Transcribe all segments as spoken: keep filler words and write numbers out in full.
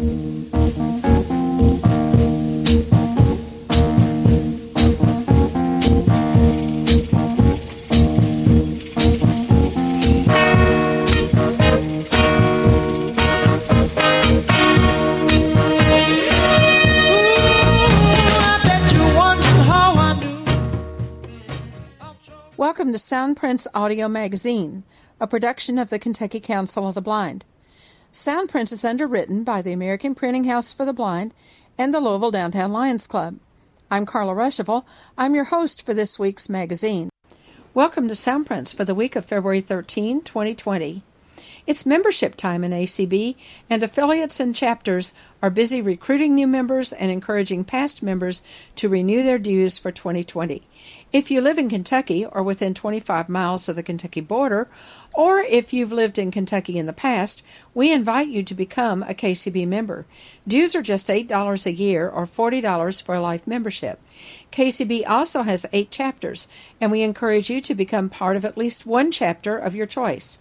Welcome to Soundprints Audio Magazine, a production of the Kentucky Council of the Blind. Soundprints is underwritten by the American Printing House for the Blind and the Louisville Downtown Lions Club. I'm Carla Rushevel. I'm your host for this week's magazine. Welcome to Soundprints for the week of February thirteenth, twenty twenty. It's membership time in A C B, and affiliates and chapters are busy recruiting new members and encouraging past members to renew their dues for twenty twenty. If you live in Kentucky or within twenty-five miles of the Kentucky border, or if you've lived in Kentucky in the past, we invite you to become a K C B member. Dues are just eight dollars a year or forty dollars for a life membership. K C B also has eight chapters, and we encourage you to become part of at least one chapter of your choice.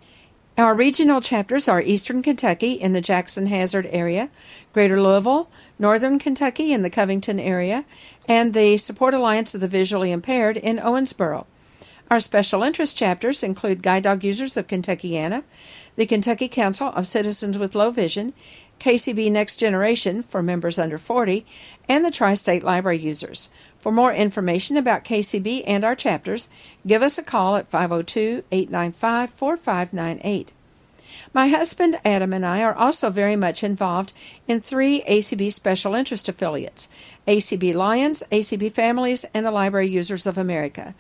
Our regional chapters are Eastern Kentucky in the Jackson-Hazard area, Greater Louisville, Northern Kentucky in the Covington area, and the Support Alliance of the Visually Impaired in Owensboro. Our special interest chapters include Guide Dog Users of Kentuckiana, the Kentucky Council of Citizens with Low Vision, K C B Next Generation for members under forty, and the Tri-State Library Users. For more information about K C B and our chapters, give us a call at five oh two, eight nine five, four five nine eight. My husband Adam and I are also very much involved in three A C B special interest affiliates, A C B Lions, A C B Families, and the Library Users of America.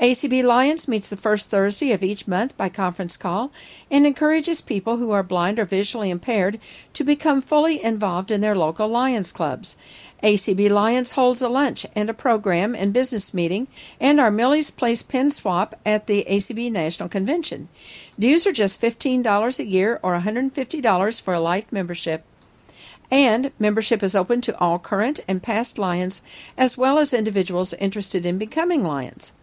A C B Lions meets the first Thursday of each month by conference call and encourages people who are blind or visually impaired to become fully involved in their local Lions clubs. A C B Lions holds a lunch and a program and business meeting and our Millie's Place pin swap at the A C B National Convention. Dues are just fifteen dollars a year or one hundred fifty dollars for a life membership. And membership is open to all current and past Lions as well as individuals interested in becoming Lions.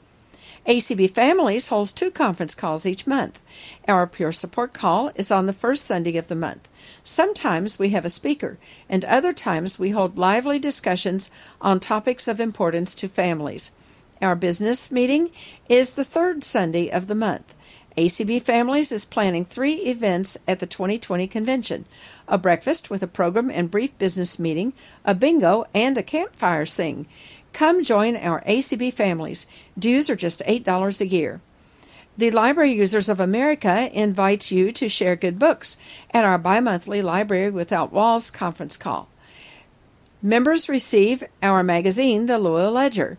A C B Families holds two conference calls each month. Our peer support call is on the first Sunday of the month. Sometimes we have a speaker, and other times we hold lively discussions on topics of importance to families. Our business meeting is the third Sunday of the month. A C B Families is planning three events at the twenty twenty convention: a breakfast with a program and brief business meeting, a bingo, and a campfire sing. Come join our A C B Families. Dues are just eight dollars a year. The Library Users of America invites you to share good books at our bi-monthly Library Without Walls conference call. Members receive our magazine, the Lua Ledger.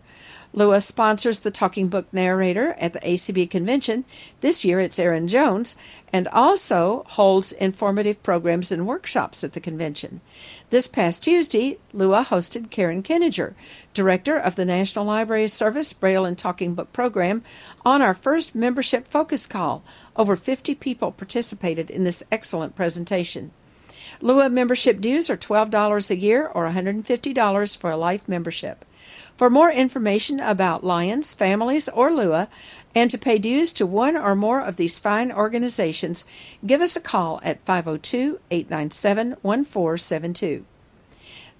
Lua sponsors the talking book narrator at the A C B convention. This year it's Aaron Jones, and also holds informative programs and workshops at the convention. This past Tuesday, Lua hosted Karen Keniger, director of the National Library Service Braille and Talking Book Program, on our first membership focus call. Over fifty people participated in this excellent presentation. Lua membership dues are twelve dollars a year or one hundred fifty dollars for a life membership. For more information about Lions, Families, or Lua, and to pay dues to one or more of these fine organizations, give us a call at five oh two, eight nine seven, one four seven two.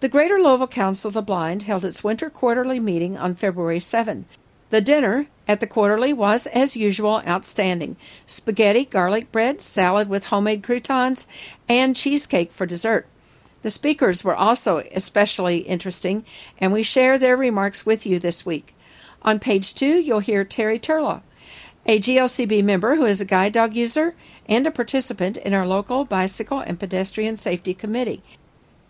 The Greater Louisville Council of the Blind held its winter quarterly meeting on February seventh. The dinner at the quarterly was, as usual, outstanding. Spaghetti, garlic bread, salad with homemade croutons, and cheesecake for dessert. The speakers were also especially interesting, and we share their remarks with you this week. On page two, you'll hear Terry Turlow, a G L C B member who is a guide dog user and a participant in our local Bicycle and Pedestrian Safety Committee.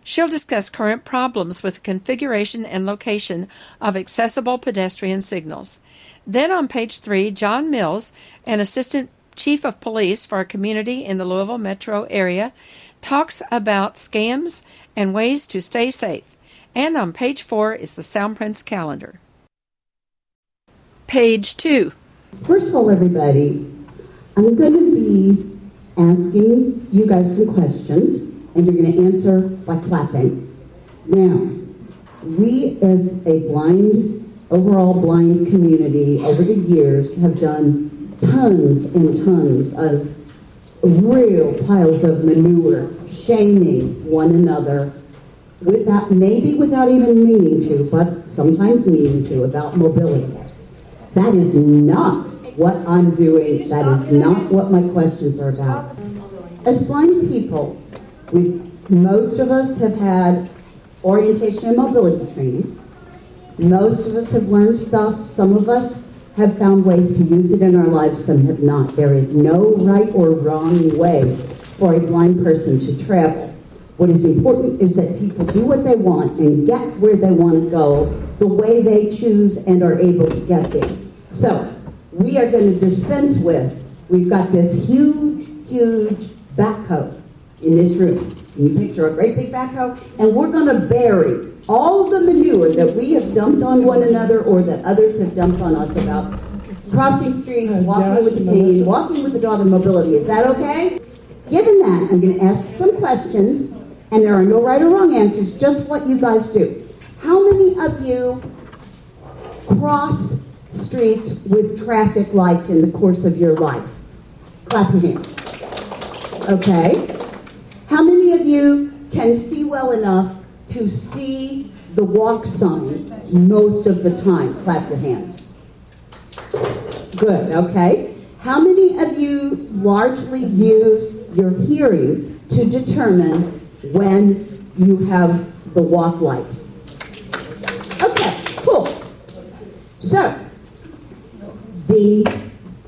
She'll discuss current problems with the configuration and location of accessible pedestrian signals. Then on page three, John Mills, an assistant chief of police for a community in the Louisville metro area, talks about scams and ways to stay safe. And on page four is the Soundprints calendar. Page two. First of all, everybody, I'm going to be asking you guys some questions, and you're going to answer by clapping. Now, we as a blind, overall blind community over the years have done tons and tons of real piles of manure, shaming one another, without, maybe without even meaning to, but sometimes meaning to, about mobility. That is not what I'm doing. That is not what my questions are about. As blind people, we, most of us have had orientation and mobility training. Most of us have learned stuff. Some of us have found ways to use it in our lives, some have not. There is no right or wrong way for a blind person to travel. What is important is that people do what they want and get where they want to go the way they choose and are able to get there. So we are going to dispense with, we've got this huge, huge backhoe in this room. You picture a great big backhoe, and we're going to bury all the manure that we have dumped on one another or that others have dumped on us about crossing streets, walking with the cane, walking with the dog, and mobility. Is that okay? Given that, I'm going to ask some questions, and there are no right or wrong answers, just what you guys do. How many of you cross streets with traffic lights in the course of your life? Clap your hands. Okay. How many of you can see well enough to see the walk sign most of the time? Clap your hands. Good, okay. How many of you largely use your hearing to determine when you have the walk light? Okay, cool. So, the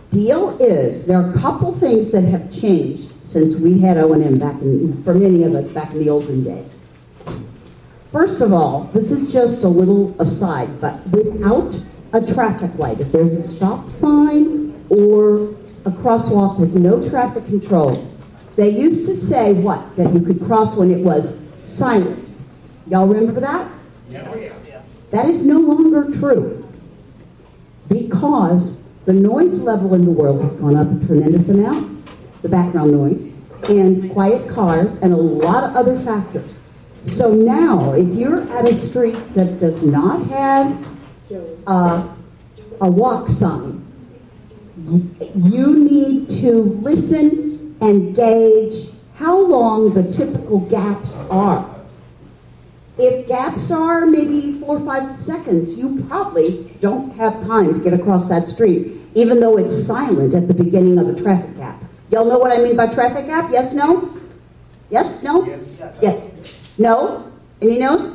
deal is, there are a couple things that have changed since we had O and M back in, for many of us back in the olden days. First of all, this is just a little aside, but without a traffic light, if there's a stop sign or a crosswalk with no traffic control, they used to say what? That you could cross when it was silent. Y'all remember that? Yes. That is no longer true because the noise level in the world has gone up a tremendous amount. The background noise, and quiet cars, and a lot of other factors. So now, if you're at a street that does not have a, a walk sign, you need to listen and gauge how long the typical gaps are. If gaps are maybe four or five seconds, you probably don't have time to get across that street, even though it's silent at the beginning of a traffic gap. Y'all know what I mean by traffic gap? Yes, no? Yes, no? Yes. Yes. Yes. No? Any no's?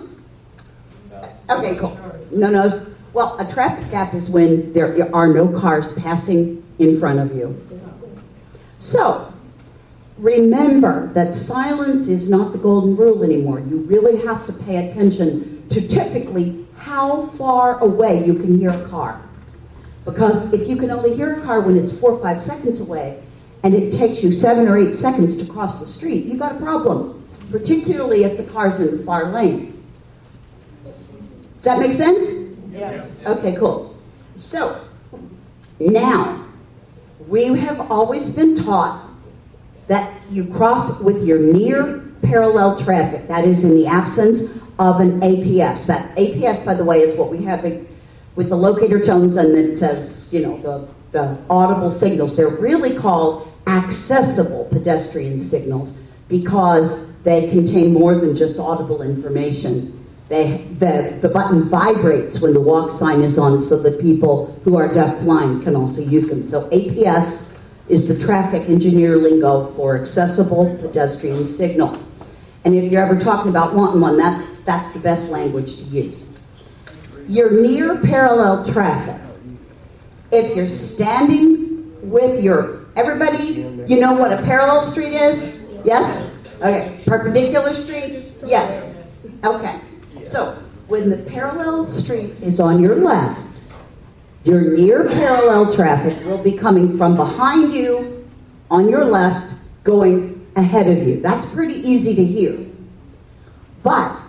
No. Okay, cool. No no's. Well, a traffic gap is when there are no cars passing in front of you. So, remember that silence is not the golden rule anymore. You really have to pay attention to typically how far away you can hear a car. Because if you can only hear a car when it's four or five seconds away, and it takes you seven or eight seconds to cross the street, you've got a problem, particularly if the car's in the far lane. Does that make sense? Yes. Okay, cool. So, now, we have always been taught that you cross with your near parallel traffic. That is in the absence of an A P S. That A P S, by the way, is what we have the, with the locator tones, and then it says, you know, the the audible signals. They're really called accessible pedestrian signals because they contain more than just audible information. They, the, the button vibrates when the walk sign is on so that people who are deafblind can also use them. So A P S is the traffic engineer lingo for accessible pedestrian signal. And if you're ever talking about wanting one, that's, that's the best language to use. Your near parallel traffic. If you're standing with your, everybody, you know what a parallel street is? Yes? Okay. Perpendicular street? Yes. Okay. So, when the parallel street is on your left, your near parallel traffic will be coming from behind you, on your left, going ahead of you. That's pretty easy to hear. But,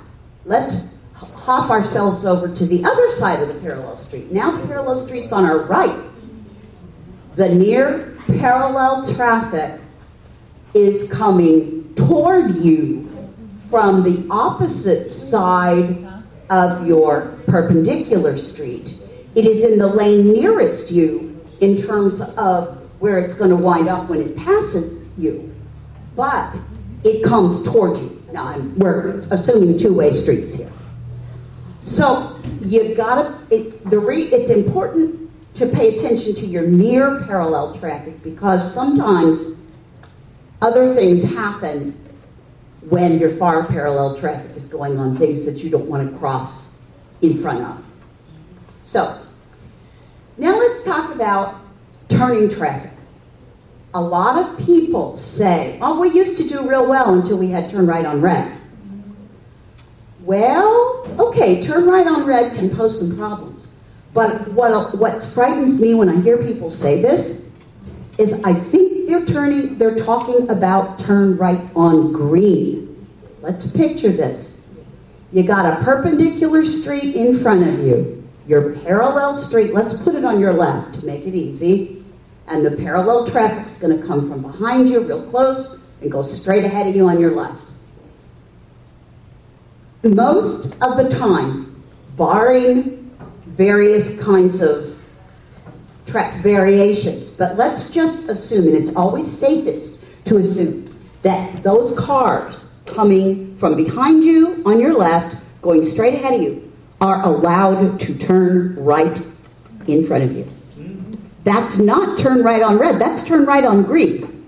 let's hop ourselves over to the other side of the parallel street. Now the parallel street's on our right. The near parallel traffic is coming toward you from the opposite side of your perpendicular street. It is in the lane nearest you in terms of where it's going to wind up when it passes you, but it comes towards you. Now, I'm, we're assuming two-way streets here. So you've got to, it, the re, it's important to pay attention to your near parallel traffic, because sometimes other things happen when your far parallel traffic is going on, things that you don't want to cross in front of. So now let's talk about turning traffic. A lot of people say, oh, we used to do real well until we had turn right on red. Well, okay, turn right on red can pose some problems. But what, what frightens me when I hear people say this is I think they're turning, they're talking about turn right on green. Let's picture this. You got a perpendicular street in front of you. Your parallel street, let's put it on your left to make it easy. And the parallel traffic's gonna come from behind you real close and go straight ahead of you on your left. Most of the time, barring various kinds of track variations, but let's just assume, and it's always safest to assume, that those cars coming from behind you on your left, going straight ahead of you, are allowed to turn right in front of you. That's not turn right on red, that's turn right on green.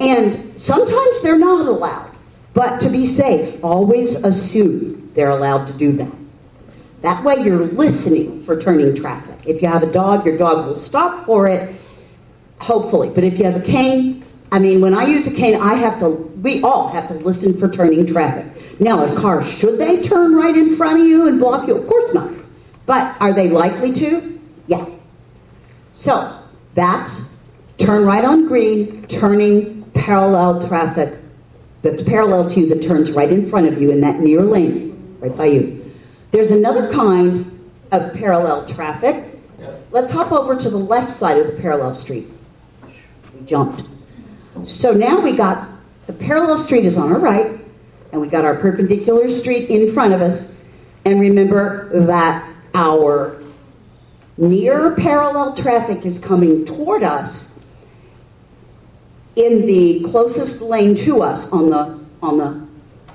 And sometimes they're not allowed, but to be safe, always assume they're allowed to do that. That way you're listening for turning traffic. If you have a dog, your dog will stop for it, hopefully. But if you have a cane, I mean, when I use a cane, I have to, we all have to listen for turning traffic. Now, a car, should they turn right in front of you and block you? Of course not. But are they likely to? Yeah. So that's turn right on green, turning parallel traffic that's parallel to you that turns right in front of you in that near lane, right by you. There's another kind of parallel traffic. Let's hop over to the left side of the parallel street. We jumped. So now we got the parallel street is on our right, and we got our perpendicular street in front of us. And remember that our near parallel traffic is coming toward us in the closest lane to us on the on the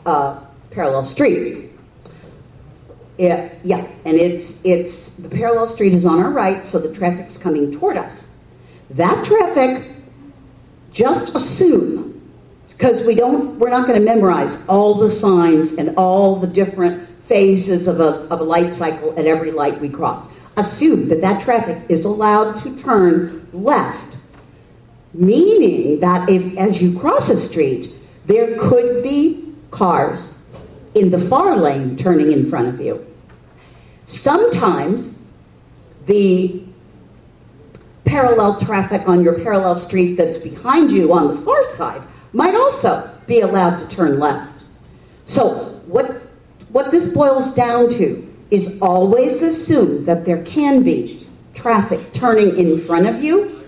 uh, parallel street. Yeah, yeah, and it's, it's, the parallel street is on our right, so the traffic's coming toward us. That traffic, just assume, because we don't, we're not gonna memorize all the signs and all the different phases of a, of a light cycle at every light we cross. Assume that that traffic is allowed to turn left, meaning that if, as you cross a street, there could be cars in the far lane turning in front of you. Sometimes the parallel traffic on your parallel street that's behind you on the far side might also be allowed to turn left. So what, what this boils down to is always assume that there can be traffic turning in front of you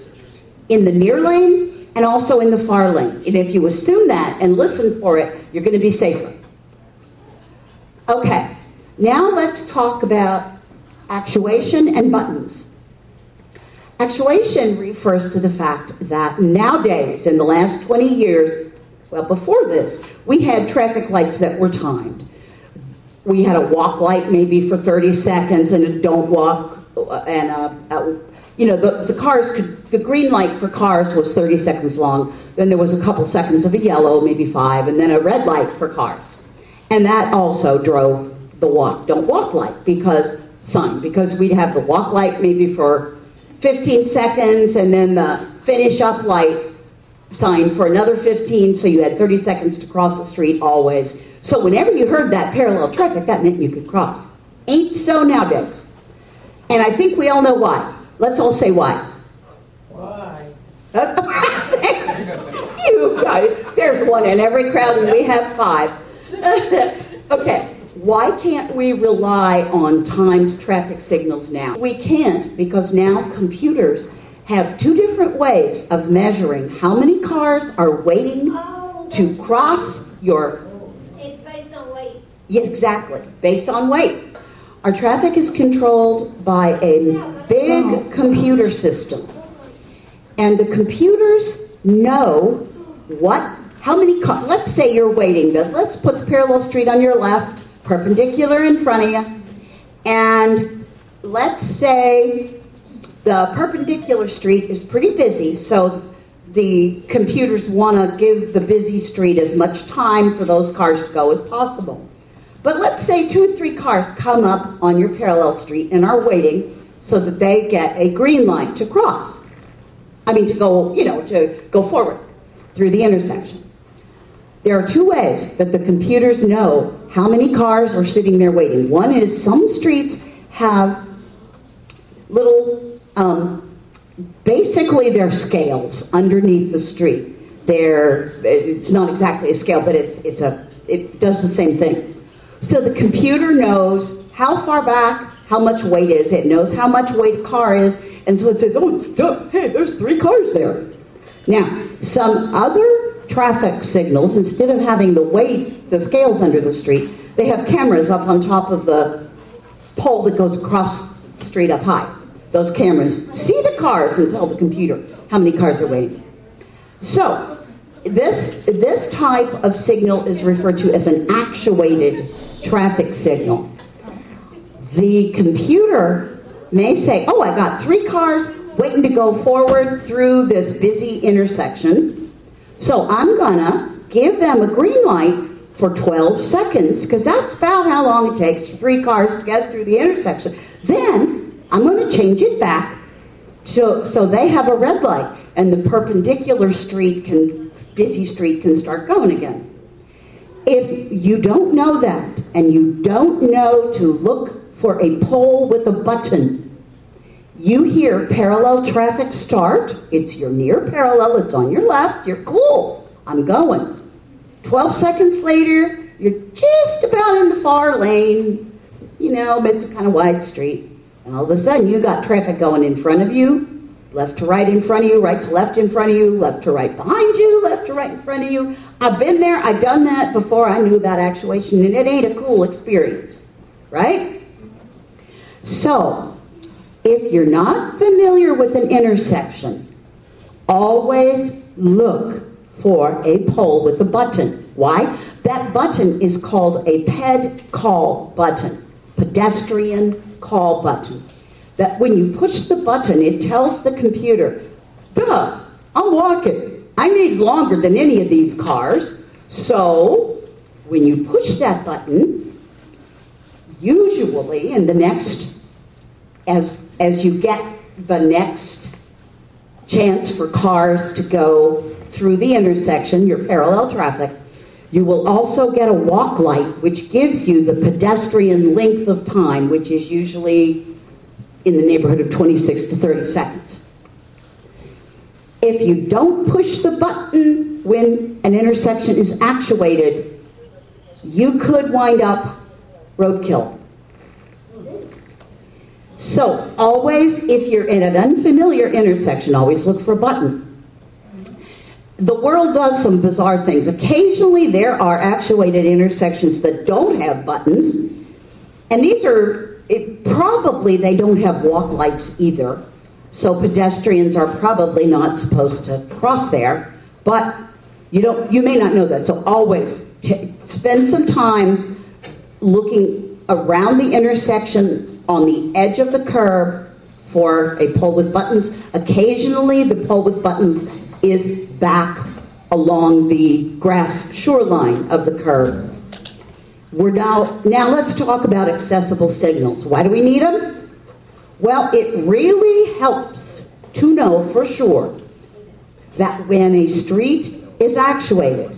in the near lane and also in the far lane. And if you assume that and listen for it, you're going to be safer. Okay, now let's talk about actuation and buttons. Actuation refers to the fact that nowadays, in the last twenty years, well, before this, we had traffic lights that were timed. We had a walk light maybe for thirty seconds and a don't walk, and a, a, you know, the, the cars could, the green light for cars was thirty seconds long, then there was a couple seconds of a yellow, maybe five, and then a red light for cars. And that also drove the walk, don't walk light, because, sign, because we'd have the walk light maybe for fifteen seconds and then the finish up light sign for another fifteen, so you had thirty seconds to cross the street always. So whenever you heard that parallel traffic, that meant you could cross. Ain't so nowadays. And I think we all know why. Let's all say why. Why? You guys, there's one in every crowd and we have five. Okay, why can't we rely on timed traffic signals now? We can't, because now computers have two different ways of measuring how many cars are waiting oh, to cross your... It's based on weight. Yeah, exactly, based on weight. Our traffic is controlled by a big computer system. And the computers know what? How many cars? Let's say you're waiting, but let's put the parallel street on your left, perpendicular in front of you, and let's say the perpendicular street is pretty busy, so the computers want to give the busy street as much time for those cars to go as possible. But let's say two or three cars come up on your parallel street and are waiting so that they get a green light to cross. I mean, to go, you know, to go forward through the intersection. There are two ways that the computers know how many cars are sitting there waiting. One is some streets have little, um, basically they're scales underneath the street. They're, it's not exactly a scale, but it's, it's a, it does the same thing. So the computer knows how far back, how much weight is, it knows how much weight a car is, and so it says, oh, duh, hey, there's three cars there. Now, some other traffic signals, instead of having the weight, the scales under the street, they have cameras up on top of the pole that goes across the street up high. Those cameras see the cars and tell the computer how many cars are waiting. So, this, this type of signal is referred to as an actuated traffic signal. The computer may say, oh, I got three cars waiting to go forward through this busy intersection, so I'm gonna give them a green light for twelve seconds, because that's about how long it takes for three cars to get through the intersection. Then I'm gonna change it back to, so they have a red light, and the perpendicular street, can, busy street, can start going again. If you don't know that, and you don't know to look for a pole with a button, you hear parallel traffic start, it's your near parallel, it's on your left, you're cool, I'm going. twelve seconds later, you're just about in the far lane, you know, but it's a kind of wide street, and all of a sudden you got traffic going in front of you, left to right in front of you, right to left in front of you, left to right behind you, left to right in front of you. I've been there, I've done that before I knew about actuation, and it ain't a cool experience, right? So, if you're not familiar with an intersection, always look for a pole with a button. Why? That button is called a P E D call button, pedestrian call button. That when you push the button, it tells the computer, duh, I'm walking. I need longer than any of these cars. So when you push that button, usually in the next, as, as you get the next chance for cars to go through the intersection, your parallel traffic, you will also get a walk light, which gives you the pedestrian length of time, which is usually in the neighborhood of twenty-six to thirty seconds. If you don't push the button when an intersection is actuated, you could wind up roadkill. So always, if you're in an unfamiliar intersection, always look for a button. The world does some bizarre things. Occasionally there are actuated intersections that don't have buttons, and these are It, probably they don't have walk lights either, so pedestrians are probably not supposed to cross there, but you don't, you may not know that, so always t spend some time looking around the intersection on the edge of the curb for a pole with buttons. Occasionally the pole with buttons is back along the grass shoreline of the curb. We're now, now let's talk about accessible signals. Why do we need them? Well, it really helps to know for sure that when a street is actuated,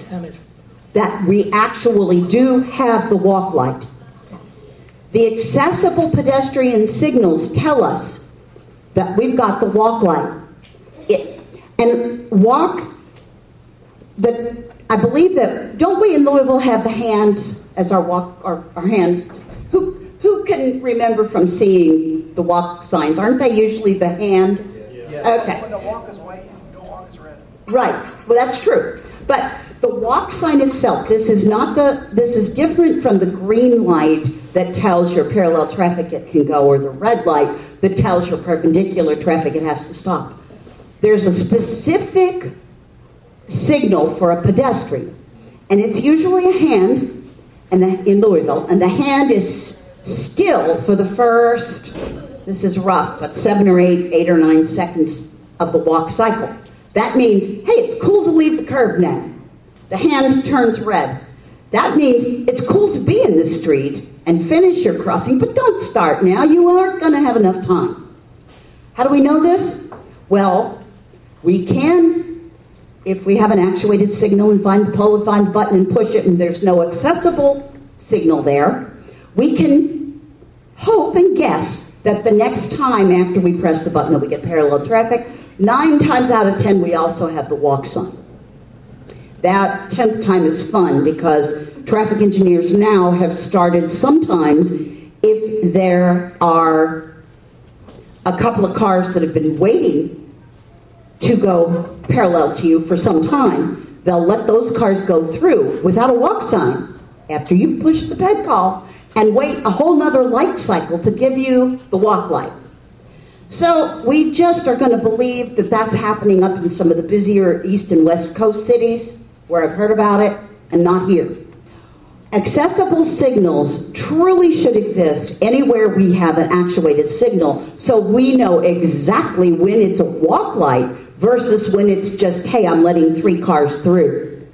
that we actually do have the walk light. The accessible pedestrian signals tell us that we've got the walk light. It, and walk, the, I believe that, don't we in Louisville have the hands as our walk, our, our hands? Who, who can remember from seeing the walk signs? Aren't they usually the hand? Yes. Yes. Okay. When the walk is white, no walk is red. Right, well that's true. But the walk sign itself, this is not the, this is different from the green light that tells your parallel traffic it can go, or the red light that tells your perpendicular traffic it has to stop. There's a specific signal for a pedestrian. And it's usually a hand and the, in Louisville, and the hand is still for the first, this is rough, but seven or eight, eight or nine seconds of the walk cycle. That means, hey, it's cool to leave the curb now. The hand turns red. That means it's cool to be in the street and finish your crossing, but don't start now. You aren't going to have enough time. How do we know this? Well, we can, if we have an actuated signal and find the pole and find the button and push it and there's no accessible signal there, we can hope and guess that the next time after we press the button that we get parallel traffic, nine times out of ten, we also have the walk sign. That tenth time is fun because traffic engineers now have started sometimes if there are a couple of cars that have been waiting to go parallel to you for some time, they'll let those cars go through without a walk sign after you've pushed the ped call and wait a whole nother light cycle to give you the walk light. So we just are going to believe that that's happening up in some of the busier East and West Coast cities where I've heard about it and not here. Accessible signals truly should exist anywhere we have an actuated signal so we know exactly when it's a walk light versus when it's just, hey, I'm letting three cars through.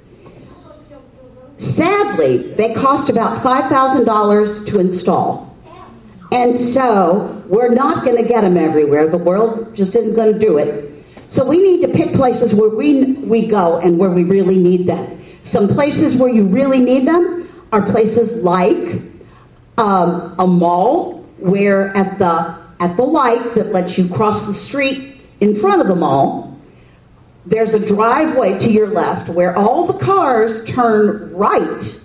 Sadly, they cost about five thousand dollars to install. And so we're not going to get them everywhere. The world just isn't going to do it. So we need to pick places where we, we go and where we really need them. Some places where you really need them are places like um, a mall where at the, at the light that lets you cross the street in front of the mall, there's a driveway to your left where all the cars turn right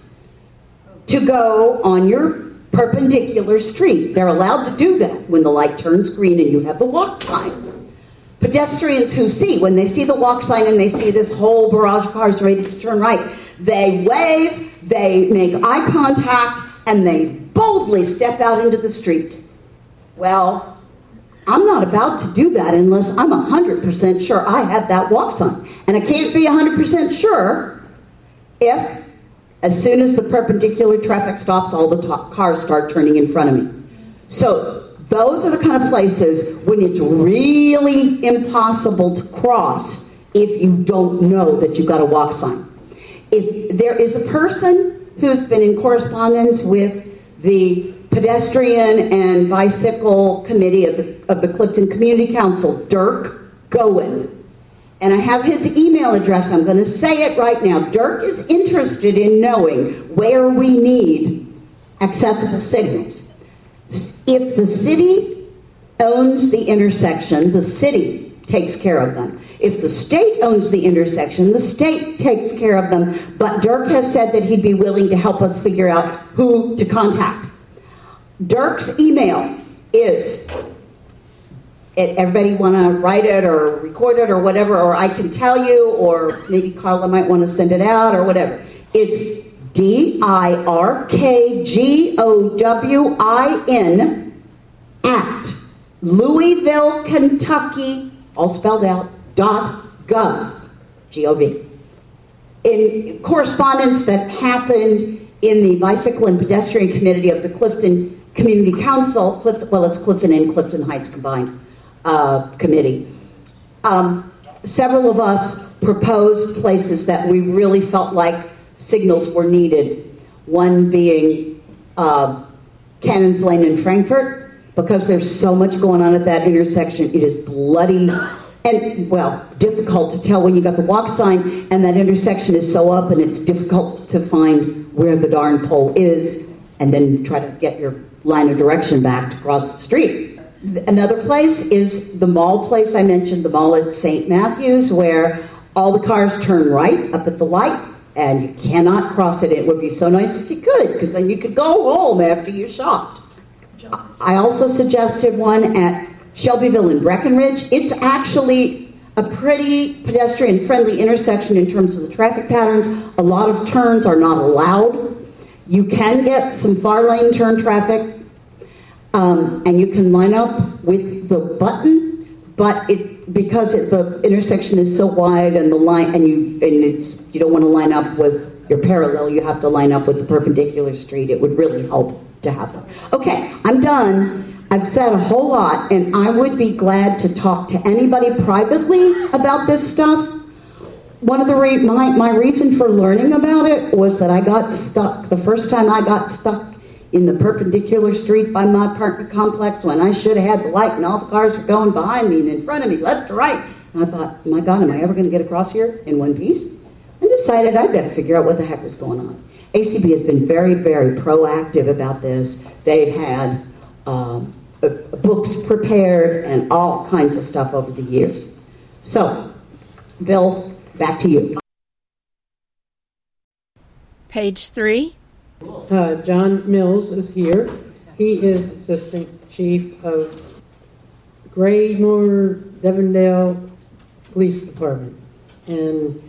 to go on your perpendicular street. They're allowed to do that when the light turns green and you have the walk sign. Pedestrians who see, when they see the walk sign and they see this whole barrage of cars ready to turn right, they wave, they make eye contact, and they boldly step out into the street. Well, I'm not about to do that unless I'm one hundred percent sure I have that walk sign. And I can't be one hundred percent sure if as soon as the perpendicular traffic stops, all the top cars start turning in front of me. So those are the kind of places when it's really impossible to cross if you don't know that you've got a walk sign. If there is a person who's been in correspondence with the Pedestrian and Bicycle Committee of the, of the Clifton Community Council, Dirk Gowin. And I have his email address. I'm going to say it right now. Dirk is interested in knowing where we need accessible signals. If the city owns the intersection, the city takes care of them. If the state owns the intersection, the state takes care of them. But Dirk has said that he'd be willing to help us figure out who to contact. Dirk's email is... It, everybody want to write it or record it or whatever, or I can tell you, or maybe Carla might want to send it out or whatever. It's D I R K G O W I N at Louisville, Kentucky, all spelled out, dot gov, G O V. In correspondence that happened in the Bicycle and Pedestrian Committee of the Clifton Community Council, Clifton, well, it's Clifton and Clifton Heights combined, Uh, committee. Um, several of us proposed places that we really felt like signals were needed. One being uh, Cannons Lane in Frankfort, because there's so much going on at that intersection. It is bloody and, well, difficult to tell when you got the walk sign, and that intersection is so up and it's difficult to find where the darn pole is and then try to get your line of direction back to cross the street. Another place is the mall place I mentioned, the mall at Saint Matthews, where all the cars turn right up at the light, and you cannot cross it. It would be so nice if you could, because then you could go home after you shopped. I also suggested one at Shelbyville and Breckenridge. It's actually a pretty pedestrian-friendly intersection in terms of the traffic patterns. A lot of turns are not allowed. You can get some far-lane turn traffic. Um, and you can line up with the button, But it, because it, the intersection is so wide and the line, and you and it's you don't want to line up with your parallel, you have to line up with the perpendicular street. It would really help to have one. Okay, I'm done. I've said a whole lot, and I would be glad to talk to anybody privately about this stuff. One of the re my, my reason for learning about it was that I got stuck. The first time I got stuck in the perpendicular street by my apartment complex when I should have had the light and all the cars were going behind me and in front of me, left to right. And I thought, my God, am I ever going to get across here in one piece? And decided I'd better figure out what the heck was going on. A C B has been very, very proactive about this. They've had um, books prepared and all kinds of stuff over the years. So, Bill, back to you. Page three. Uh, John Mills is here. He is Assistant Chief of Greamoor Devondale Police Department. And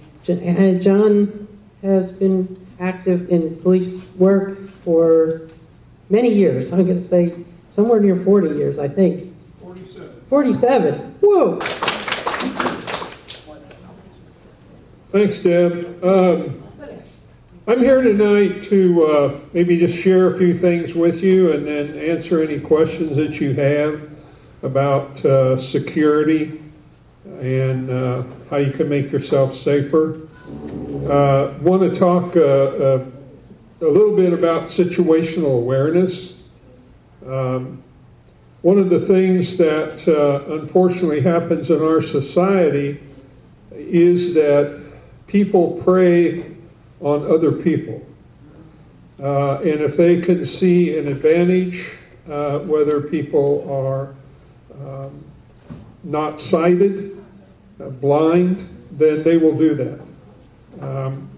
John has been active in police work for many years. I'm going to say somewhere near forty years, I think. forty-seven. forty-seven. Whoa. Thanks, Deb. Um, I'm here tonight to uh, maybe just share a few things with you and then answer any questions that you have about uh, security and uh, how you can make yourself safer. I uh, want to talk uh, uh, a little bit about situational awareness. Um, one of the things that uh, unfortunately happens in our society is that people prey on other people. Uh, and if they can see an advantage, uh, whether people are um, not sighted, uh, blind, then they will do that. Um,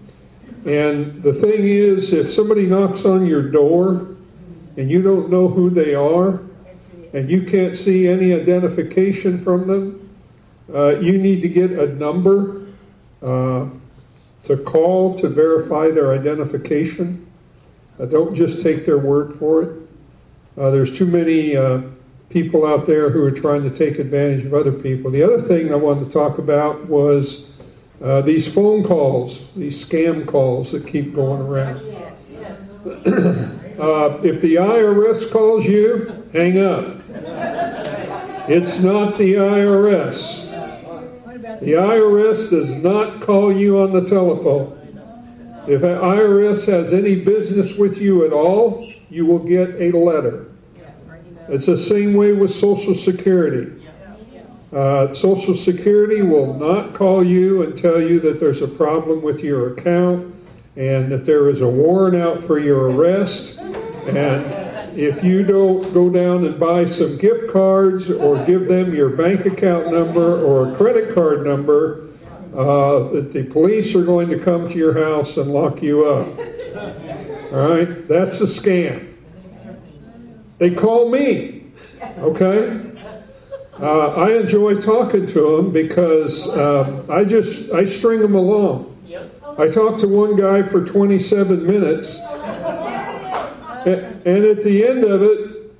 and the thing is, if somebody knocks on your door and you don't know who they are and you can't see any identification from them, uh, you need to get a number uh, to call to verify their identification. Uh, don't just take their word for it. Uh, there's too many uh, people out there who are trying to take advantage of other people. The other thing I wanted to talk about was uh, these phone calls, these scam calls that keep going around. Yes, yes. uh, if the I R S calls you, hang up. It's not the I R S. The I R S does not call you on the telephone. If the I R S has any business with you at all, you will get a letter. It's the same way with Social Security. Uh, Social Security will not call you and tell you that there's a problem with your account and that there is a warrant out for your arrest. And if you don't go down and buy some gift cards or give them your bank account number or a credit card number, uh, that the police are going to come to your house and lock you up. All right? That's a scam. They call me, okay? Uh, I enjoy talking to them because um, I just, I string them along. I talked to one guy for twenty-seven minutes. And at the end of it,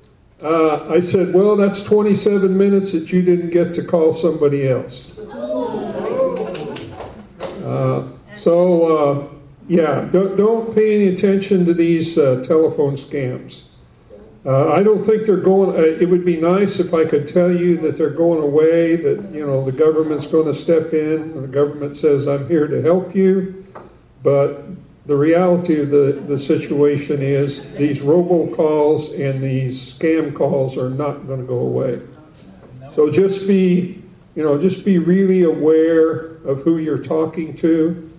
uh, I said, well, that's twenty-seven minutes that you didn't get to call somebody else. Uh, so, uh, yeah, don't, don't pay any attention to these uh, telephone scams. Uh, I don't think they're going, uh, it would be nice if I could tell you that they're going away, that, you know, the government's going to step in, and the government says, I'm here to help you, but the reality of the, the situation is these robocalls and these scam calls are not going to go away. So just be, you know, just be really aware of who you're talking to.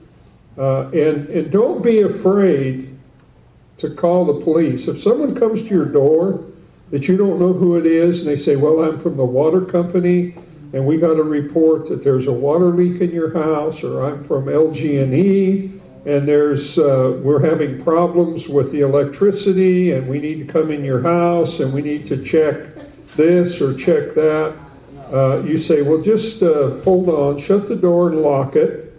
Uh, and, and don't be afraid to call the police. If someone comes to your door that you don't know who it is and they say, well, I'm from the water company and we got a report that there's a water leak in your house, or I'm from L G and E. And there's, uh, we're having problems with the electricity, and we need to come in your house, and we need to check this or check that. Uh, you say, well, just uh, hold on, shut the door and lock it,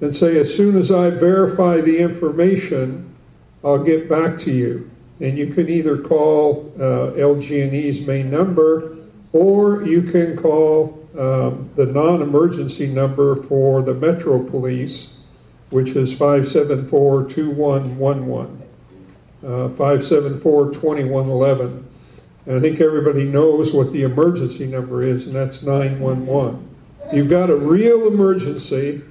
and say, as soon as I verify the information, I'll get back to you. And you can either call uh, L G and E's main number, or you can call um, the non-emergency number for the Metro Police, which is five seven four, two one one one, uh, five seven four, two one one one. And I think everybody knows what the emergency number is, and that's nine one one. You've got a real emergency,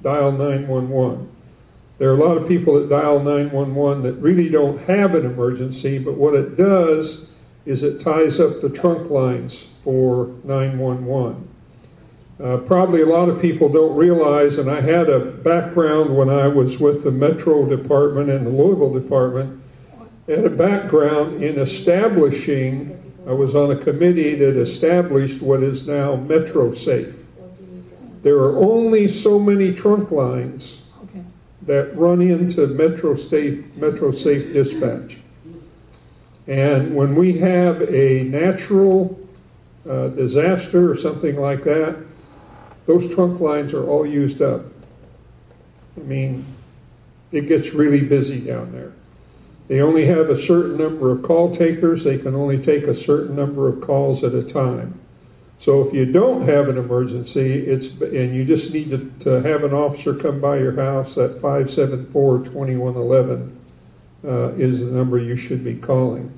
dial nine one one. There are a lot of people that dial nine one one that really don't have an emergency, but what it does is it ties up the trunk lines for nine one one. Uh, probably a lot of people don't realize, and I had a background when I was with the Metro Department and the Louisville Department, had a background in establishing, I was on a committee that established what is now Metro Safe. There are only so many trunk lines that run into Metro Safe, Metro Safe dispatch. And when we have a natural uh, disaster or something like that, those trunk lines are all used up. I mean, it gets really busy down there. They only have a certain number of call takers. They can only take a certain number of calls at a time. So if you don't have an emergency, it's and you just need to, to have an officer come by your house, that five seven four, two one one one uh, is the number you should be calling.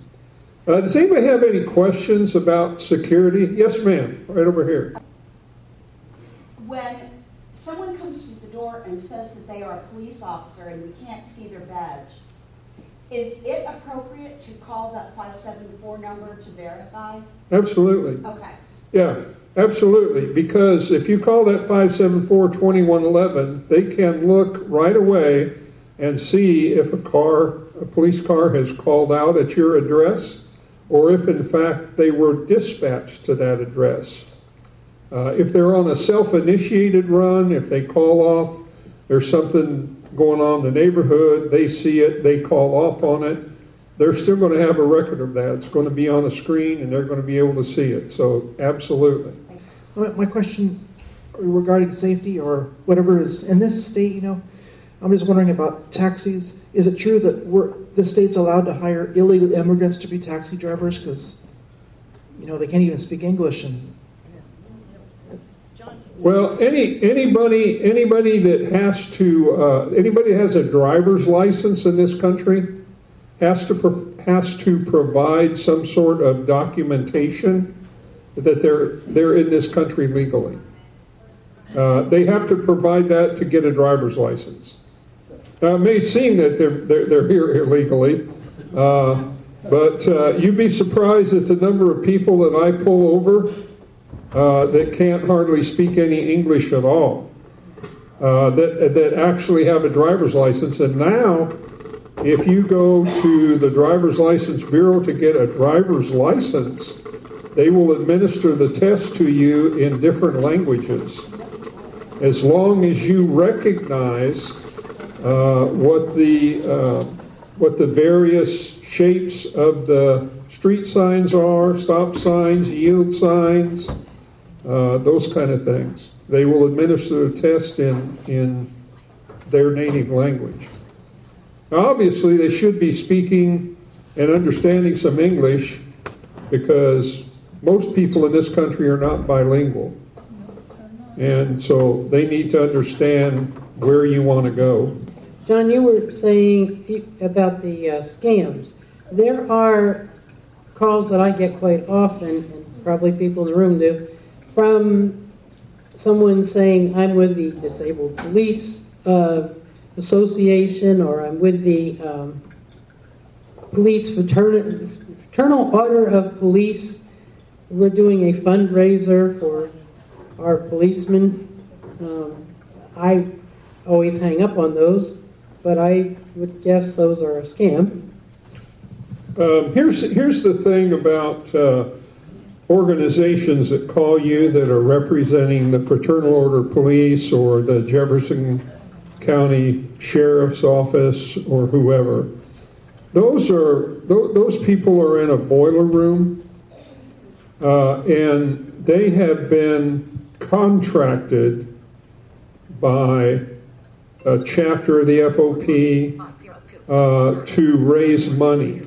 Uh, does anybody have any questions about security? Yes, ma'am, right over here. When someone comes to the door and says that they are a police officer and we can't see their badge, is it appropriate to call that five seven four number to verify? Absolutely. Okay. Yeah, absolutely. Because if you call that five seven four, two one one one, they can look right away and see if a car, a police car has called out at your address, or if in fact they were dispatched to that address. Uh, if they're on a self-initiated run, if they call off, there's something going on in the neighborhood, they see it, they call off on it, they're still going to have a record of that. It's going to be on a screen and they're going to be able to see it. So absolutely. So my question regarding safety or whatever is in this state, you know, I'm just wondering about taxis. Is it true that we're, the state's allowed to hire illegal immigrants to be taxi drivers because, you know, they can't even speak English? And Well, any anybody anybody that has to uh, anybody that has a driver's license in this country has to pro has to provide some sort of documentation that they're they're in this country legally. Uh, they have to provide that to get a driver's license. Now, it may seem that they're they're, they're here illegally, uh, but uh, you'd be surprised at the number of people that I pull over. Uh, that can't hardly speak any English at all, uh, that, that actually have a driver's license. And now, if you go to the Driver's License Bureau to get a driver's license, they will administer the test to you in different languages. As long as you recognize uh, what the, uh, what the various shapes of the street signs are, stop signs, yield signs, Uh, those kind of things. They will administer a test in, in their native language. Now, obviously, they should be speaking and understanding some English because most people in this country are not bilingual. And so they need to understand where you want to go. John, you were saying about the uh, scams. There are calls that I get quite often, and probably people in the room do, from someone saying, I'm with the Disabled Police uh, Association, or I'm with the um, Police Fraternal, Fraternal Order of Police. We're doing a fundraiser for our policemen. Um, I always hang up on those, but I would guess those are a scam. Um, here's, here's the thing about uh, organizations that call you that are representing the Fraternal Order of Police or the Jefferson County Sheriff's Office or whoever. Those are th those people are in a boiler room, uh, and they have been contracted by a chapter of the F O P uh, to raise money.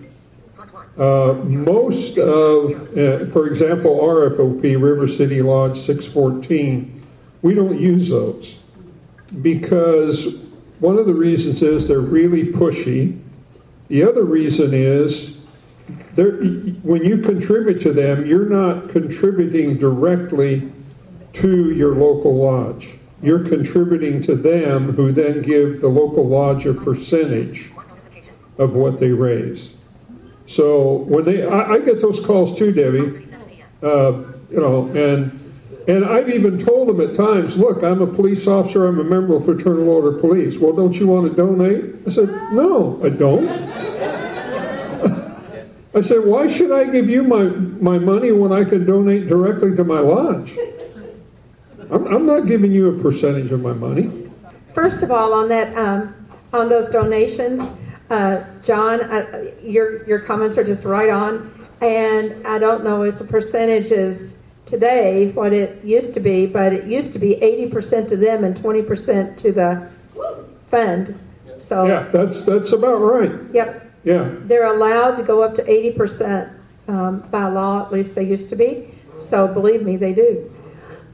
Uh, most of, uh, for example, R F O P, River City Lodge six fourteen, we don't use those because one of the reasons is they're really pushy. The other reason is when you contribute to them, you're not contributing directly to your local lodge. You're contributing to them, who then give the local lodge a percentage of what they raise. So when they, I, I get those calls too, Debbie, uh, you know, and and I've even told them at times, look, I'm a police officer, I'm a member of Fraternal Order of Police. Well, don't you want to donate? I said, no, I don't. I said, why should I give you my, my money when I can donate directly to my lodge? I'm, I'm not giving you a percentage of my money. First of all, on that, um, on those donations, Uh, John, uh, your your comments are just right on, and I don't know if the percentage is today what it used to be, but it used to be eighty percent to them and twenty percent to the fund. So yeah, that's that's about right. Yep. Yeah. They're allowed to go up to eighty percent um, by law, at least they used to be. So believe me, they do.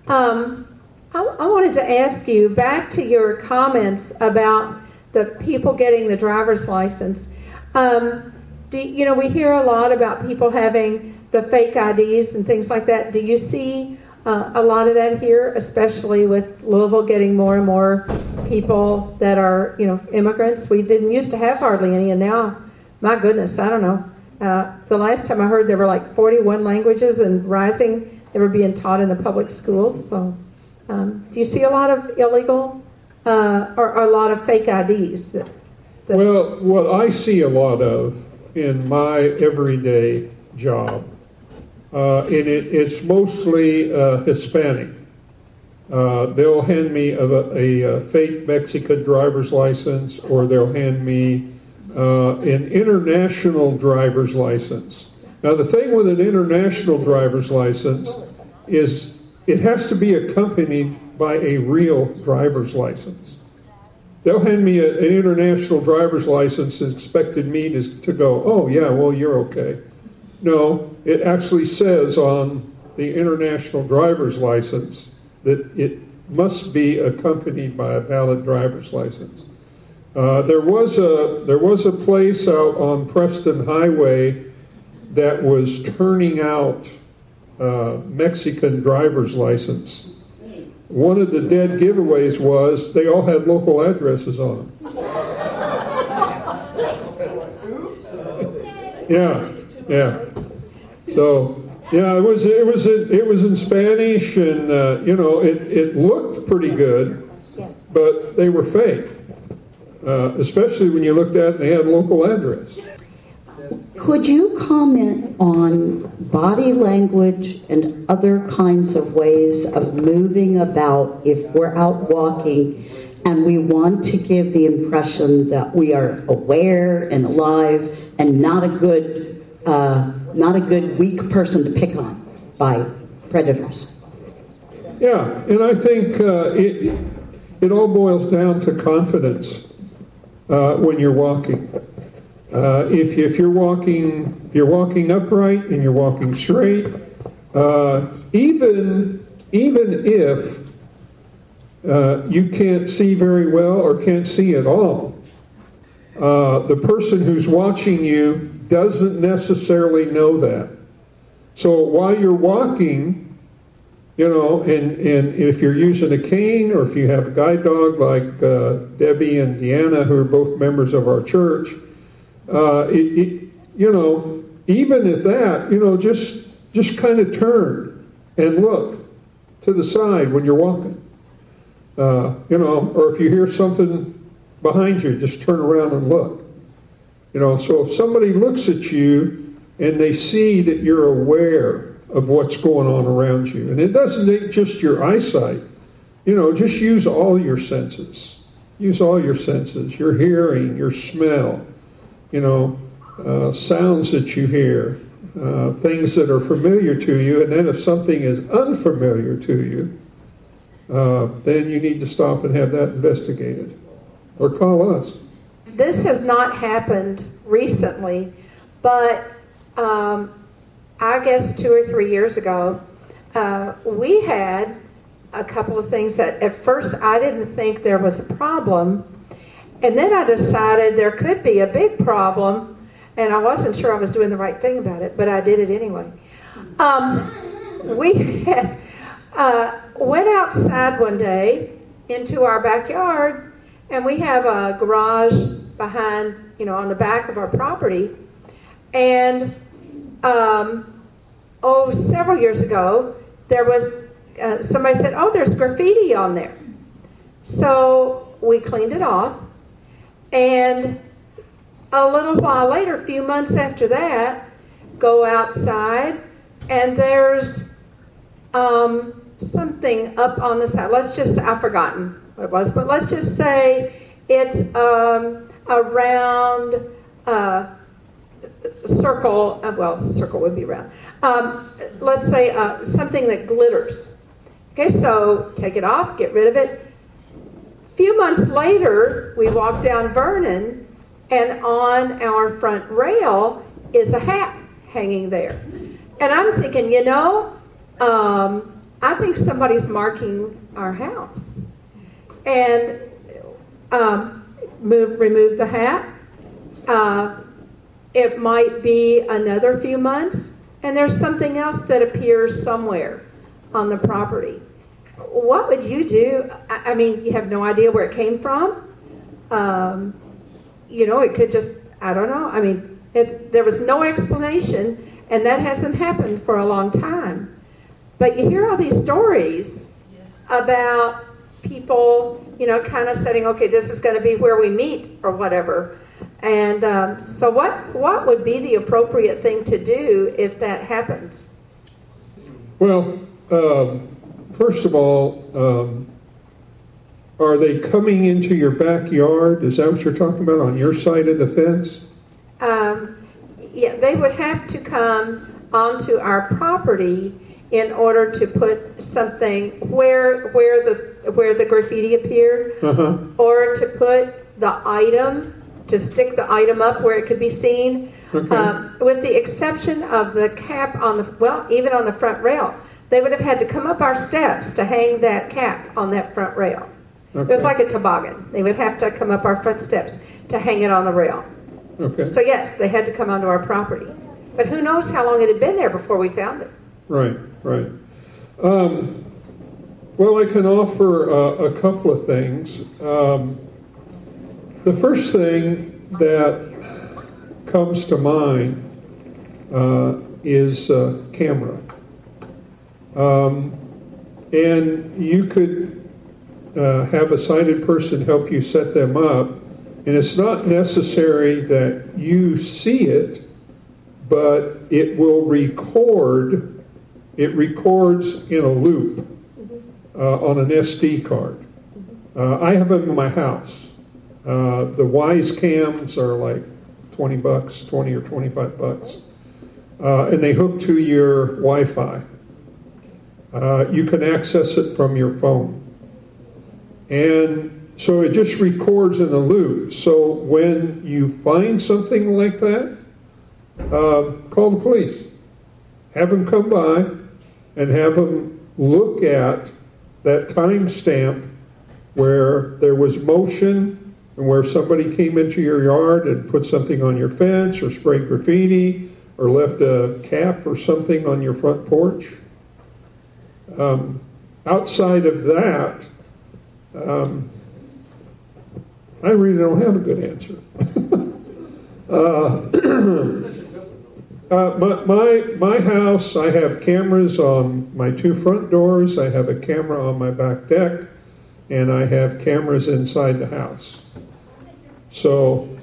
Um, I, I wanted to ask you back to your comments about the people getting the driver's license. Um, do, you know, we hear a lot about people having the fake I Ds and things like that. Do you see uh, a lot of that here, especially with Louisville getting more and more people that are, you know, immigrants? We didn't used to have hardly any, and now, my goodness, I don't know. Uh, the last time I heard there were like forty-one languages and rising that were being taught in the public schools. So um, do you see a lot of illegal Uh, or, or a lot of fake I Ds? That, that well, what I see a lot of in my everyday job, uh, and it, it's mostly uh, Hispanic. Uh, they'll hand me a, a, a fake Mexican driver's license, or they'll hand me uh, an international driver's license. Now, the thing with an international driver's license is it has to be accompanied by a real driver's license. They'll hand me a, an international driver's license and expected me to, to go, oh yeah, well, you're okay. No, it actually says on the international driver's license that it must be accompanied by a valid driver's license. Uh, there was a, there was a place out on Preston Highway that was turning out uh, Mexican driver's license. One of the dead giveaways was they all had local addresses on them. Yeah, yeah. So yeah, it was it was in, it was in Spanish, and uh, you know, it it looked pretty good, but they were fake, uh, especially when you looked at it and they had a local address. Could you comment on body language and other kinds of ways of moving about if we're out walking and we want to give the impression that we are aware and alive and not a good, uh, not a good weak person to pick on by predators? Yeah, and I think uh, it, it all boils down to confidence uh, when you're walking. Uh, if, if you're walking, if you're walking upright and you're walking straight, uh, even even if uh, you can't see very well or can't see at all, uh, the person who's watching you doesn't necessarily know that. So while you're walking, you know, and and if you're using a cane or if you have a guide dog like uh, Debbie and Deanna, who are both members of our church. Uh, it, it, you know, even if that, you know, just just kind of turn and look to the side when you're walking, uh, you know, or if you hear something behind you, just turn around and look, you know. So if somebody looks at you and they see that you're aware of what's going on around you, and it doesn't take just your eyesight, you know, just use all your senses, use all your senses, your hearing, your smell, you know, uh, sounds that you hear, uh, things that are familiar to you, and then if something is unfamiliar to you, uh, then you need to stop and have that investigated, or call us. This has not happened recently, but um, I guess two or three years ago, uh, we had a couple of things that at first I didn't think there was a problem, and then I decided there could be a big problem, and I wasn't sure I was doing the right thing about it, but I did it anyway. Um, we had, uh, went outside one day into our backyard, and we have a garage behind, you know, on the back of our property, and um, oh, several years ago, there was, uh, somebody said, oh, there's graffiti on there. So we cleaned it off, and a little while later, a few months after that, go outside, and there's um, something up on the side. Let's just, I've forgotten what it was, but let's just say it's um, a round uh, circle, uh, well, circle would be round. Um, let's say uh, something that glitters. Okay, so take it off, get rid of it. A few months later, we walk down Vernon, and on our front rail is a hat hanging there. And I'm thinking, you know, um, I think somebody's marking our house. And um, move, remove the hat. Uh, it might be another few months, and there's something else that appears somewhere on the property. What would you do? I, I mean, you have no idea where it came from. Um, you know, it could just, I don't know. I mean, it, there was no explanation, and that hasn't happened for a long time. But you hear all these stories about people, you know, kind of setting, okay, this is going to be where we meet or whatever. And um, so what, what would be the appropriate thing to do if that happens? Well, um, first of all, um, are they coming into your backyard? Is that what you're talking about, on your side of the fence? Um, yeah, they would have to come onto our property in order to put something where where the where the graffiti appeared, uh-huh. or to put the item, to stick the item up where it could be seen, okay. uh, with the exception of the cap on the, well, even on the front rail. They would have had to come up our steps to hang that cap on that front rail. Okay. It was like a toboggan. They would have to come up our front steps to hang it on the rail. Okay. So yes, they had to come onto our property. But who knows how long it had been there before we found it. Right, right. Um, well, I can offer uh, a couple of things. Um, the first thing that comes to mind uh, is uh, camera. Um, and you could uh, have a sighted person help you set them up. And it's not necessary that you see it, but it will record. It records in a loop uh, on an S D card. Uh, I have them in my house. Uh, the Wyze cams are like twenty bucks, twenty or twenty-five bucks. Uh, and they hook to your Wi-Fi. Uh, you can access it from your phone. And so it just records in a loop. So when you find something like that, uh, call the police. Have them come by and have them look at that timestamp where there was motion and where somebody came into your yard and put something on your fence or sprayed graffiti or left a cap or something on your front porch. Um, outside of that, um, I really don't have a good answer. uh, Uh, my, my, my house, I have cameras on my two front doors, I have a camera on my back deck, and I have cameras inside the house. So,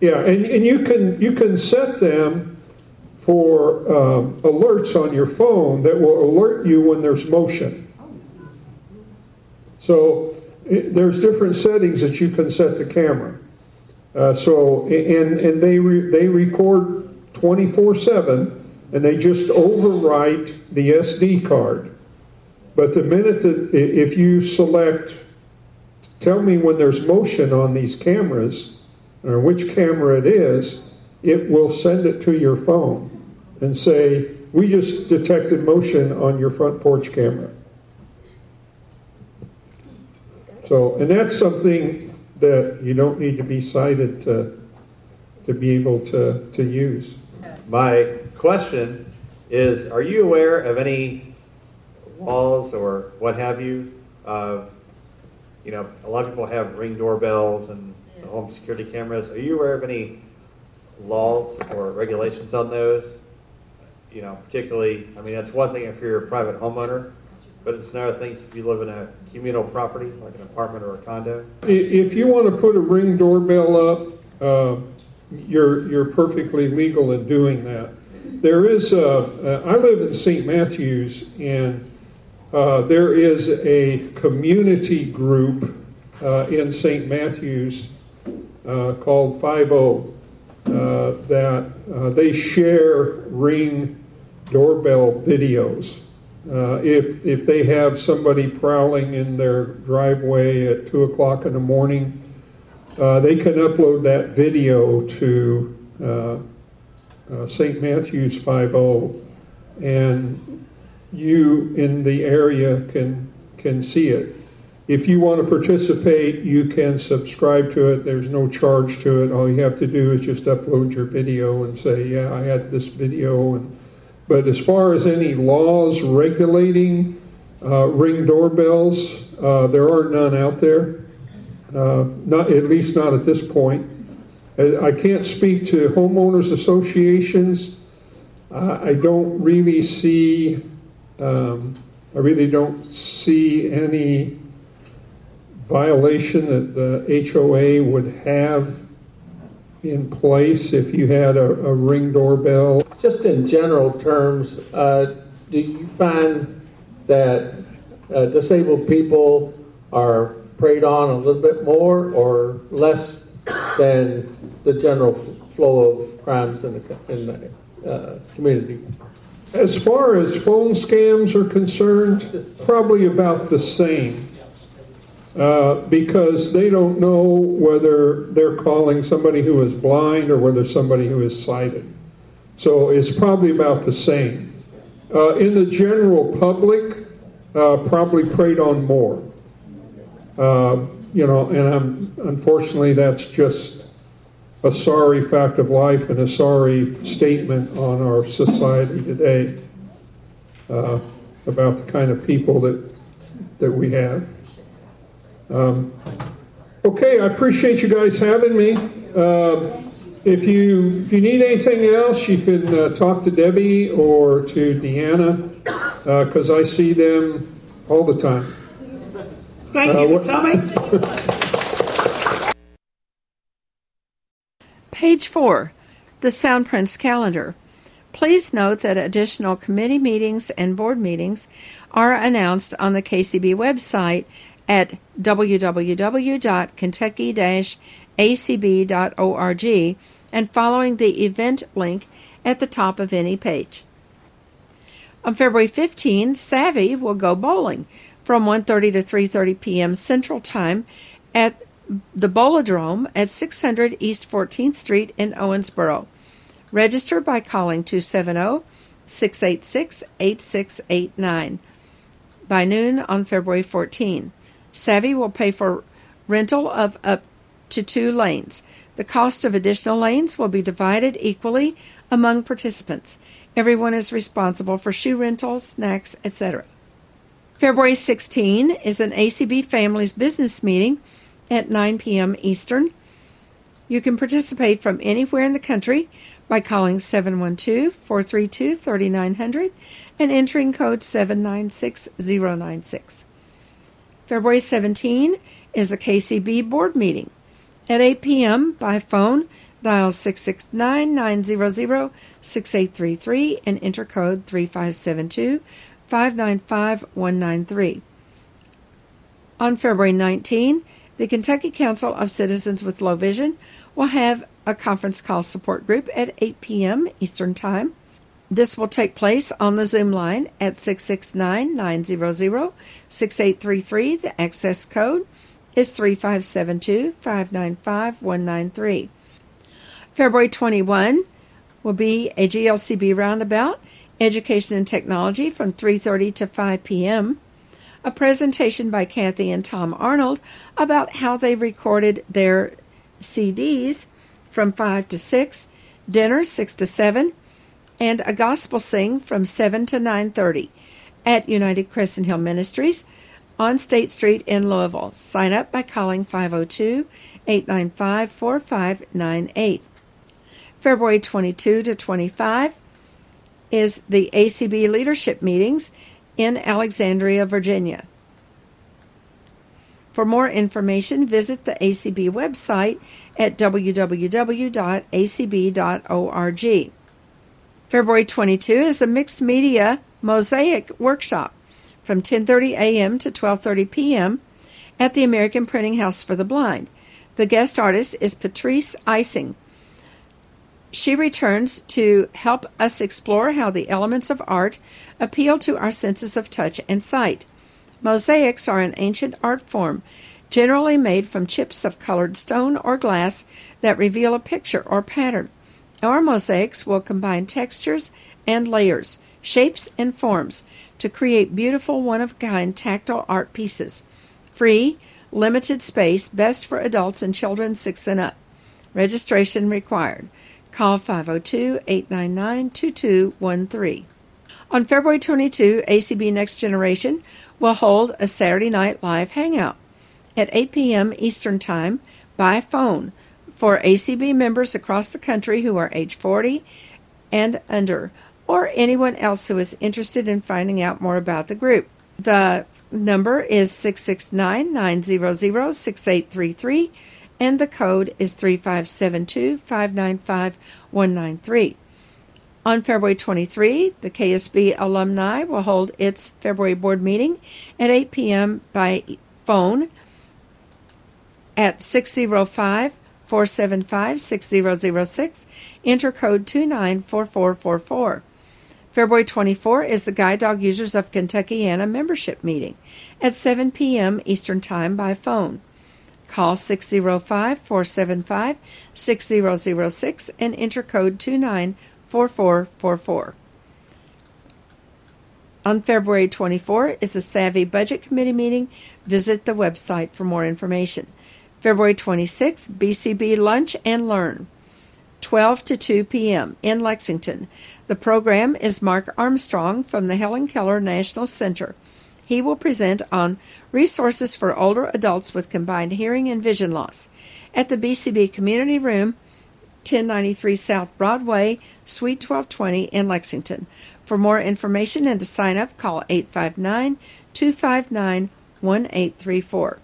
yeah, and, and you can, you can set them for um, alerts on your phone that will alert you when there's motion. So it, there's different settings that you can set the camera. Uh, so, and, and they, re, they record twenty-four seven, and they just overwrite the S D card. But the minute that, if you select, tell me when there's motion on these cameras, or which camera it is, it will send it to your phone. and say, we just detected motion on your front porch camera. So, and that's something that you don't need to be sighted to, to be able to, to use. My question is, are you aware of any laws or what have you? Uh, you know, a lot of people have Ring doorbells and yeah. home security cameras. Are you aware of any laws or regulations on those? You know, particularly, I mean, that's one thing if you're a private homeowner, but it's another thing if you live in a communal property, like an apartment or a condo. If you want to put a Ring doorbell up, uh, you're, you're perfectly legal in doing that. There is, a, uh, I live in Saint Matthews, and uh, there is a community group uh, in Saint Matthews uh, called five oh. Uh, that uh, they share Ring doorbell videos. Uh, if, if they have somebody prowling in their driveway at two o'clock in the morning, uh, they can upload that video to uh, uh, Saint Matthews five oh, and you in the area can, can see it. If you want to participate, you can subscribe to it. There's no charge to it. All you have to do is just upload your video and say, yeah, I had this video. And, but as far as any laws regulating uh, Ring doorbells, uh, there are none out there, uh, not at least not at this point. I can't speak to homeowners associations. I don't really see, um, I really don't see any violation that the H O A would have in place if you had a, a Ring doorbell. Just in general terms, uh, do you find that uh, disabled people are preyed on a little bit more or less than the general flow of crimes in the, in the uh, community? As far as phone scams are concerned, probably about the same. Uh, because they don't know whether they're calling somebody who is blind or whether somebody who is sighted. So it's probably about the same. Uh, in the general public, uh, probably preyed on more. Uh, you know, and I'm, unfortunately that's just a sorry fact of life and a sorry statement on our society today uh, about the kind of people that, that we have. Um, okay, I appreciate you guys having me. Uh, if you if you need anything else, you can uh, talk to Debbie or to Deanna, because uh, I see them all the time. Thank uh, you for coming. Page four, the Soundprints calendar. Please note that additional committee meetings and board meetings are announced on the K C B website at w w w dot kentucky dash a c b dot org and following the event link at the top of any page. On February fifteenth, Savvy will go bowling from one thirty to three thirty p m Central Time at the Bowladrome at six hundred East fourteenth Street in Owensboro. Register by calling two seven zero, six eight six, eight six eight nine. By noon on February fourteenth. Savvy will pay for rental of up to two lanes. The cost of additional lanes will be divided equally among participants. Everyone is responsible for shoe rental, snacks, et cetera. February sixteenth is an A C B Families business meeting at nine p m Eastern. You can participate from anywhere in the country by calling seven one two, four three two, three nine zero zero and entering code seven nine six zero nine six. February seventeenth is a K C B board meeting. At eight p m by phone, dial six six nine, nine zero zero, six eight three three and enter code three five seven two, five nine five one nine three. On February nineteenth, the Kentucky Council of Citizens with Low Vision will have a conference call support group at eight p m Eastern Time. This will take place on the Zoom line at six six nine, nine zero zero, six eight three three. The access code is three five seven two, five nine five one nine three. February twenty-first, will be a G L C B roundabout, Education and Technology from three thirty to five p.m., a presentation by Kathy and Tom Arnold about how they recorded their C Ds from five to six, dinner six to seven, and a gospel sing from seven to nine thirty at United Crescent Hill Ministries on State Street in Louisville. Sign up by calling five oh two, eight nine five, four five nine eight. February twenty-second to twenty-fifth is the A C B Leadership Meetings in Alexandria, Virginia. For more information, visit the A C B website at w w w dot a c b dot org. February twenty-second is the Mixed Media Mosaic Workshop from ten thirty a.m. to twelve thirty p.m. at the American Printing House for the Blind. The guest artist is Patrice Ising. She returns to help us explore how the elements of art appeal to our senses of touch and sight. Mosaics are an ancient art form, generally made from chips of colored stone or glass that reveal a picture or pattern. Our mosaics will combine textures and layers, shapes and forms to create beautiful one-of-a-kind tactile art pieces. Free, limited space, best for adults and children six and up. Registration required. Call five oh two, eight nine nine, two two one three. On February twenty-second, A C B Next Generation will hold a Saturday Night Live Hangout at eight p.m. Eastern Time by phone for A C B members across the country who are age forty and under, or anyone else who is interested in finding out more about the group. The number is six six nine, nine zero zero, six eight three three, and the code is three five seven two, five nine five, one nine three. On February twenty-third, the K S B Alumni will hold its February board meeting at eight p.m. by phone at six oh five, four seven five, six oh oh six, enter code two nine four four four four. February twenty-fourth is the Guide Dog Users of Kentuckiana membership meeting at seven p.m. Eastern Time by phone. Call six oh five, four seven five, six oh oh six and enter code two nine four four four four. On February twenty-fourth is the Savvy Budget Committee meeting. Visit the website for more information. February twenty-sixth, B C B Lunch and Learn, twelve to two p.m. in Lexington. The program is Mark Armstrong from the Helen Keller National Center. He will present on resources for older adults with combined hearing and vision loss at the B C B Community Room, ten ninety-three South Broadway, Suite twelve twenty in Lexington. For more information and to sign up, call eight five nine, two five nine, one eight three four.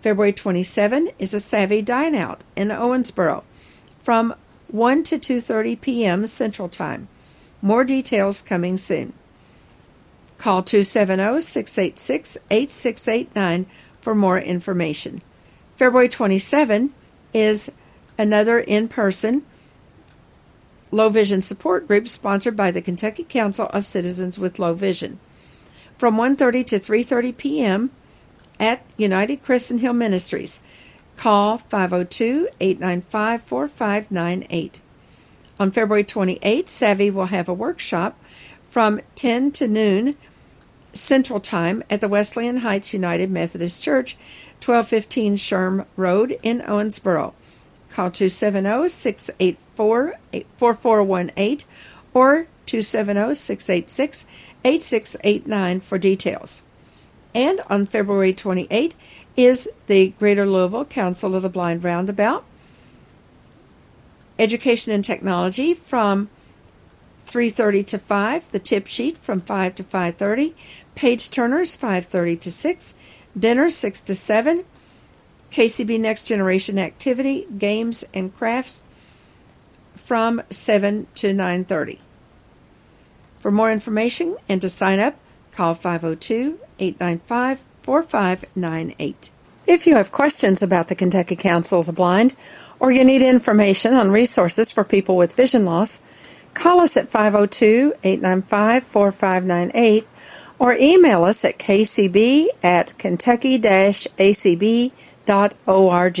February twenty-seventh is a Savvy Dine Out in Owensboro from one to two thirty p.m. Central Time. More details coming soon. Call two seven oh, six eight six, eight six eight nine for more information. February twenty-seventh is another in-person low vision support group sponsored by the Kentucky Council of Citizens with Low Vision from one thirty to three thirty p.m. at United Crescent Hill Ministries. Call five oh two, eight nine five, four five nine eight. On February twenty-eighth, Savvy will have a workshop from ten to noon Central Time at the Wesleyan Heights United Methodist Church, twelve fifteen Sherm Road in Owensboro. Call two seven oh, six eight four, four four one eight or two seven oh, six eight six, eight six eight nine for details. And on February twenty-eighth is the Greater Louisville Council of the Blind Roundabout, Education and Technology from three thirty to five, the tip sheet from five to five thirty, page turners five thirty to six, dinner six to seven, K C B Next Generation activity, games and crafts from seven to nine thirty. For more information and to sign up, call five oh two, eight nine five, four five nine eight. If you have questions about the Kentucky Council of the Blind or you need information on resources for people with vision loss, call us at five oh two, eight nine five, four five nine eight or email us at kcb at kentucky dash a c b dot org.